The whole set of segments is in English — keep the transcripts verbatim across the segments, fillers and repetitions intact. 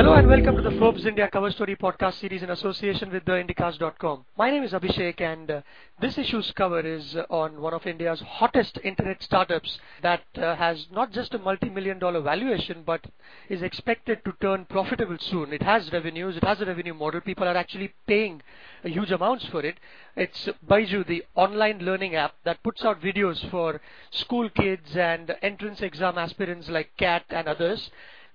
Hello and welcome to the Forbes India Cover Story podcast series in association with the indicast dot com. My name is Abhishek and uh, this issue's cover is uh, on one of India's hottest internet startups that uh, has not just a multi-million dollar valuation but is expected to turn profitable soon. It has revenues, it has a revenue model, people are actually paying uh, huge amounts for it. It's Byju, the online learning app that puts out videos for school kids and entrance exam aspirants like C A T and others.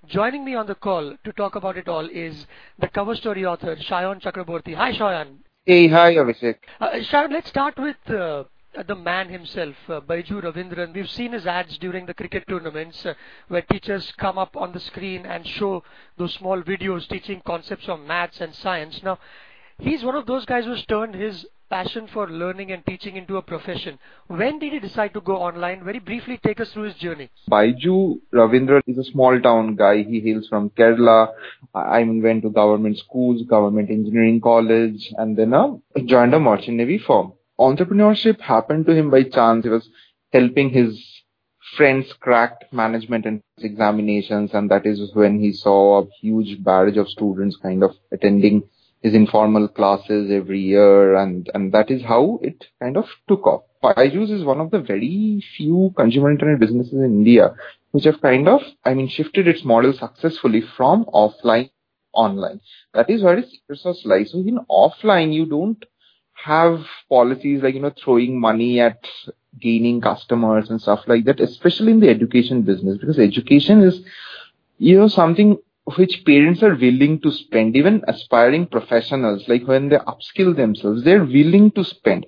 Joining me on the call to talk about it all is the cover story author, Shayan Chakraborty. Hi, Shayan. Hey, hi, Abhishek. Uh, Shayan, let's start with uh, the man himself, uh, Byju Raveendran. We've seen his ads during the cricket tournaments uh, where teachers come up on the screen and show those small videos teaching concepts of maths and science. Now, he's one of those guys who's turned his passion for learning and teaching into a profession. When did he decide to go online? Very briefly, take us through his journey. Byju Ravindran is a small town guy. He hails from Kerala. I went to government schools, government engineering college, and then uh, joined a merchant navy firm. Entrepreneurship happened to him by chance. He was helping his friends cracked management and examinations, and that is when he saw a huge barrage of students kind of attending his informal classes every year, and, and that is how it kind of took off. Byju's is one of the very few consumer internet businesses in India which have kind of, I mean, shifted its model successfully from offline to online. That is where its secret sauce lies. So in offline, you don't have policies like, you know, throwing money at gaining customers and stuff like that, especially in the education business, because education is, you know, something which parents are willing to spend. Even aspiring professionals, like when they upskill themselves, they're willing to spend.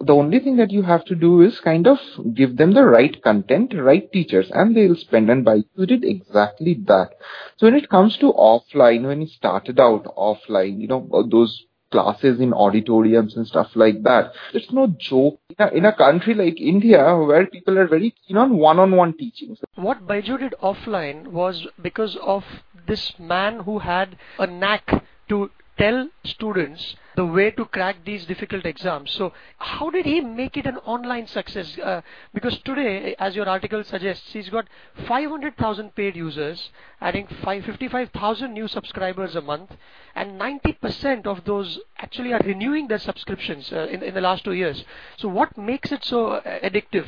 The only thing that you have to do is kind of give them the right content, right teachers, and they'll spend. And Byju did exactly that. So when it comes to offline, when he started out offline, you know, those classes in auditoriums and stuff like that, it's no joke. In a, in a country like India, where people are very keen on one-on-one teaching. What Byju did offline was because of this man who had a knack to tell students the way to crack these difficult exams. So how did he make it an online success? Uh, because today, as your article suggests, he's got five hundred thousand paid users, adding fifty-five thousand new subscribers a month, and ninety percent of those actually are renewing their subscriptions uh, in, in the last two years. So what makes it so addictive?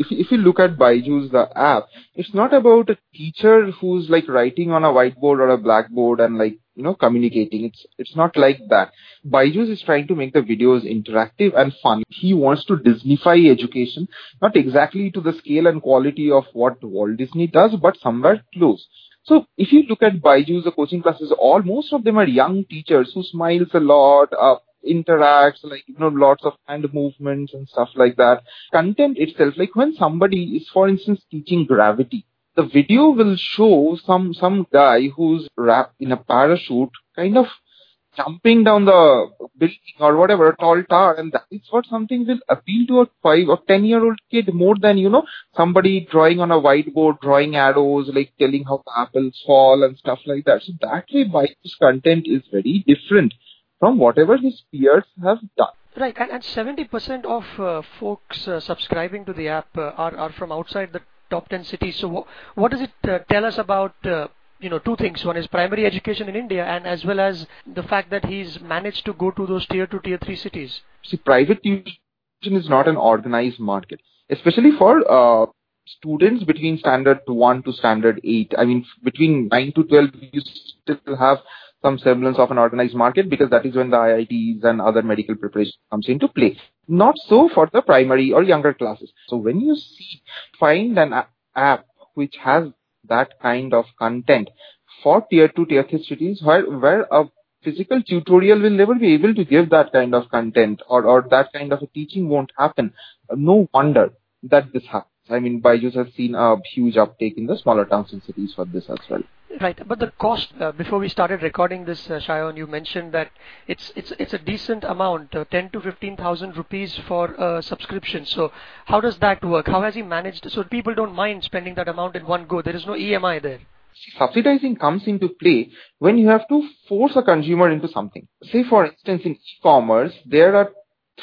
If if you look at Byju's the app, it's not about a teacher who's like writing on a whiteboard or a blackboard and like, you know, communicating. It's it's not like that. Byju is trying to make the videos interactive and fun. He wants to Disneyfy education, not exactly to the scale and quality of what Walt Disney does, but somewhere close. So if you look at Byju's, the coaching classes, all most of them are young teachers who smiles a lot, uh, interacts, like, you know, lots of hand movements and stuff like that. Content itself, like when somebody is, for instance, teaching gravity, the video will show some some guy who's wrapped in a parachute kind of jumping down the building or whatever, a tall tower, and that is what something will appeal to a five or ten year old kid more than, you know, somebody drawing on a whiteboard, drawing arrows, like telling how apples fall and stuff like that. So that way Byju's content is very different from whatever his peers have done. Right, and, and seventy percent of uh, folks uh, subscribing to the app uh, are, are from outside the top ten cities. So w- what does it uh, tell us about, uh, you know, two things? One is primary education in India, and as well as the fact that he's managed to go to those tier two, tier three cities. See, private tuition is not an organized market, especially for uh, students between standard one to standard eight. I mean, between nine to twelve, you still have some semblance of an organized market, because that is when the I I Ts and other medical preparation comes into play. Not so for the primary or younger classes. So when you see, find an app which has that kind of content for tier two, tier three cities, where, where a physical tutorial will never be able to give that kind of content, or, or that kind of a teaching won't happen. No wonder that this happens. I mean, Byju's has seen a huge uptake in the smaller towns and cities for this as well. Right, but the cost, uh, before we started recording this, uh, Shayan, you mentioned that it's it's it's a decent amount, uh, ten to fifteen thousand rupees for a uh, subscription. So how does that work? How has he managed? So people don't mind spending that amount in one go. There is no E M I there. Subsidizing comes into play when you have to force a consumer into something. Say, for instance, in e-commerce, there are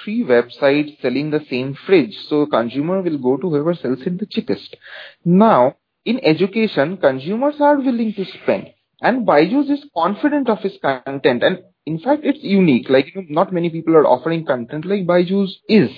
three websites selling the same fridge, so consumer will go to whoever sells it the cheapest. Now, in education, consumers are willing to spend, and Byju is confident of his content, and in fact, it's unique. Like, you know, not many people are offering content like Byju's is.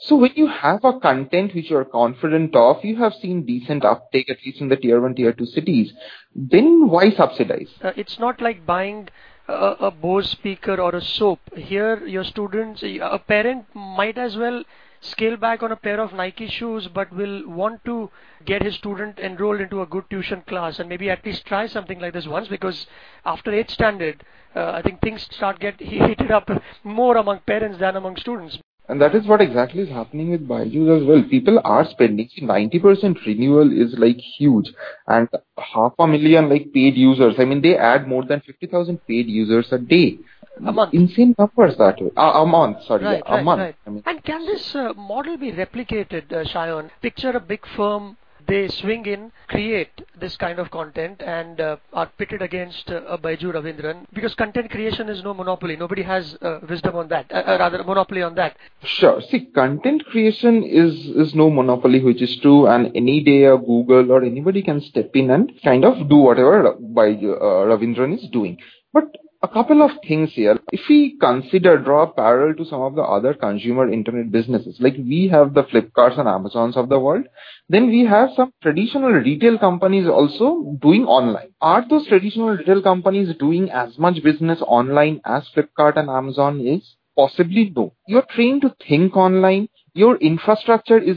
So when you have a content which you are confident of, you have seen decent uptake, at least in the tier one, tier two cities, then why subsidize? Uh, it's not like buying a, a Bose speaker or a soap. Here, your students, a parent might as well scale back on a pair of Nike shoes, but will want to get his student enrolled into a good tuition class and maybe at least try something like this once, because after eighth standard, uh, I think things start get heated up more among parents than among students. And that is what exactly is happening with Byju as well. People are spending. ninety percent renewal is like huge, and half a million like paid users. I mean, they add more than fifty thousand paid users a day. A month. Insane numbers that way. Uh, a month, sorry. Right, yeah, a right, month. Right. I mean, and can this uh, model be replicated, uh, Shayan? Picture a big firm, they swing in, create this kind of content, and uh, are pitted against uh, a Byju Raveendran, because content creation is no monopoly. Nobody has uh, wisdom on that, uh, uh, rather monopoly on that. Sure. See, content creation is, is no monopoly, which is true, and any day a Google or anybody can step in and kind of do whatever Byju uh, Raveendran is doing. But a couple of things here. If we consider, draw a parallel to some of the other consumer internet businesses, like we have the Flipkarts and Amazons of the world, then we have some traditional retail companies also doing online. Are those traditional retail companies doing as much business online as Flipkart and Amazon is? Possibly no. You're trained to think online. Your infrastructure is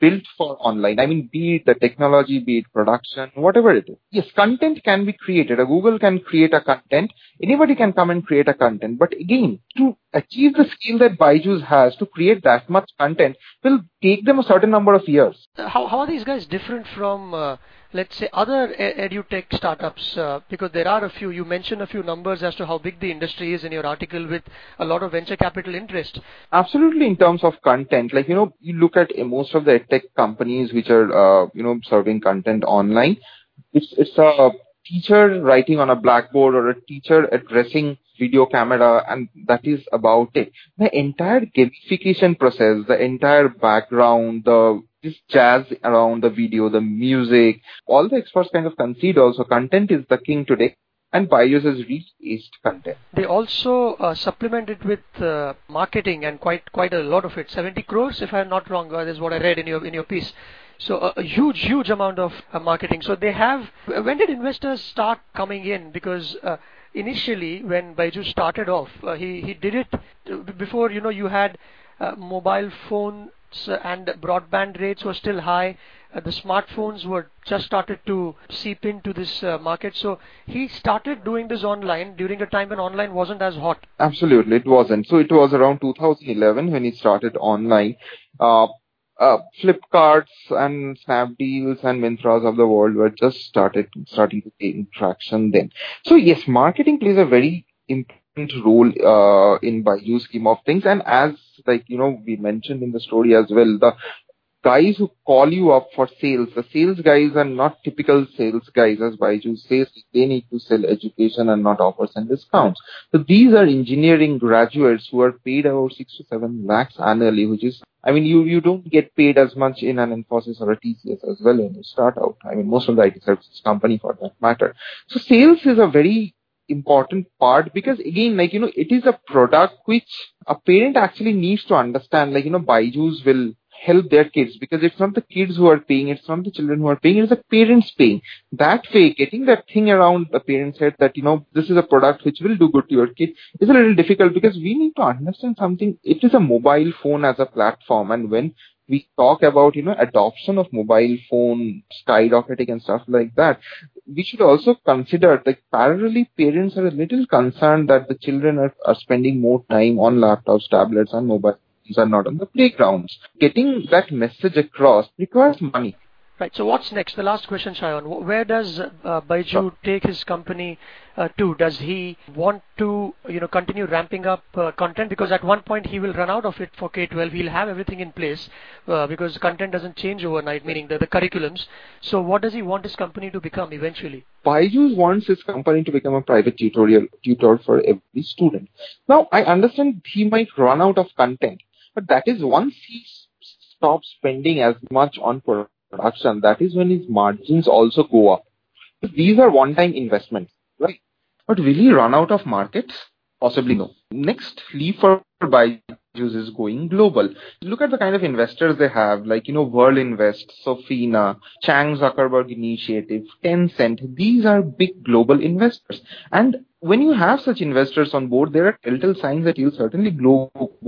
built for online. I mean, be it the technology, be it production, whatever it is. Yes, content can be created. A Google can create a content. Anybody can come and create a content. But again, to achieve the scale that Byju has, to create that much content will take them a certain number of years. How, how are these guys different from, uh, let's say, other edutech startups? Uh, because there are a few. You mentioned a few numbers as to how big the industry is in your article, with a lot of venture capital interest. Absolutely, in terms of content. Like, you know, you look at most of the edtech companies which are, uh, you know, serving content online. It's, it's a teacher writing on a blackboard or a teacher addressing video camera, and that is about it. The entire gamification process, the entire background, the this jazz around the video, the music, all the experts kind of concede also content is the king today, and Byju has reached content. They also uh, supplement it with uh, marketing, and quite quite a lot of it. seventy crores, if I'm not wrong, is what I read in your in your piece. So a, a huge, huge amount of uh, marketing. So they have. When did investors start coming in? Because uh, initially, when Byju started off, uh, he he did it before. You know, you had uh, mobile phone. And broadband rates were still high. Uh, the smartphones were just started to seep into this uh, market. So he started doing this online during a time when online wasn't as hot. Absolutely, it wasn't. So it was around two thousand eleven when he started online. Uh, uh, Flipkarts and Snapdeals and Mintras of the world were just started starting to gain traction then. So yes, marketing plays a very important role uh, in Byju's scheme of things, and as like, you know, we mentioned in the story as well, the guys who call you up for sales, the sales guys are not typical sales guys, as Byju says, they need to sell education and not offers and discounts. So these are engineering graduates who are paid about six to seven lakhs annually, which is, I mean, you, you don't get paid as much in an Infosys or a T C S as well when you start out. I mean, most of the I T services company for that matter. So sales is a very important part, because again, like, you know, it is a product which a parent actually needs to understand. Like, you know, Byju's will help their kids, because it's not the kids who are paying, it's not the children who are paying, it's the parents paying. That way, getting that thing around the parents' head that, you know, this is a product which will do good to your kid is a little difficult, because we need to understand something. It is a mobile phone as a platform, and when we talk about, you know, adoption of mobile phone, skyrocketing and stuff like that, we should also consider that parallelly parents are a little concerned that the children are, are spending more time on laptops, tablets and mobile phones and not on the playgrounds. Getting that message across requires money. Right. So what's next? The last question, Shayan. Where does uh, Byju sure. take his company uh, to? Does he want to, you know, continue ramping up uh, content? Because at one point he will run out of it for K twelve. He'll have everything in place uh, because content doesn't change overnight, meaning the, the curriculums. So what does he want his company to become eventually? Byju wants his company to become a private tutorial tutor for every student. Now, I understand he might run out of content, but that is once he stops spending as much on product. production, that is when his margins also go up. These are one-time investments, right? But will he run out of markets? Possibly no. Next leap for Byju is going global. Look at the kind of investors they have, like, you know, World Invest, Sofina, Chang Zuckerberg Initiative, Tencent. These are big global investors. And when you have such investors on board, there are telltale signs that you'll certainly go,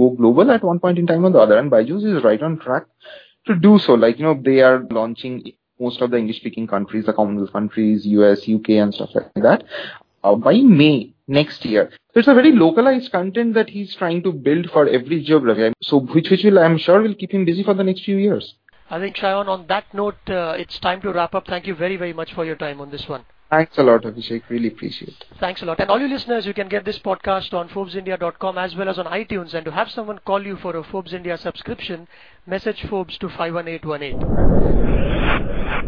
go global at one point in time or the other. And Byju is right on track to do so. Like, you know, they are launching most of the English-speaking countries, the Commonwealth countries, U S, U K, and stuff like that, uh, by May next year. So it's a very localized content that he's trying to build for every geography, so which, which will, I'm sure, will keep him busy for the next few years. I think, Shayan, on that note, uh, it's time to wrap up. Thank you very, very much for your time on this one. Thanks a lot, Abhishek. Really appreciate it. Thanks a lot. And all you listeners, you can get this podcast on Forbes India dot com as well as on iTunes. And to have someone call you for a Forbes India subscription, message Forbes to five one eight one eight.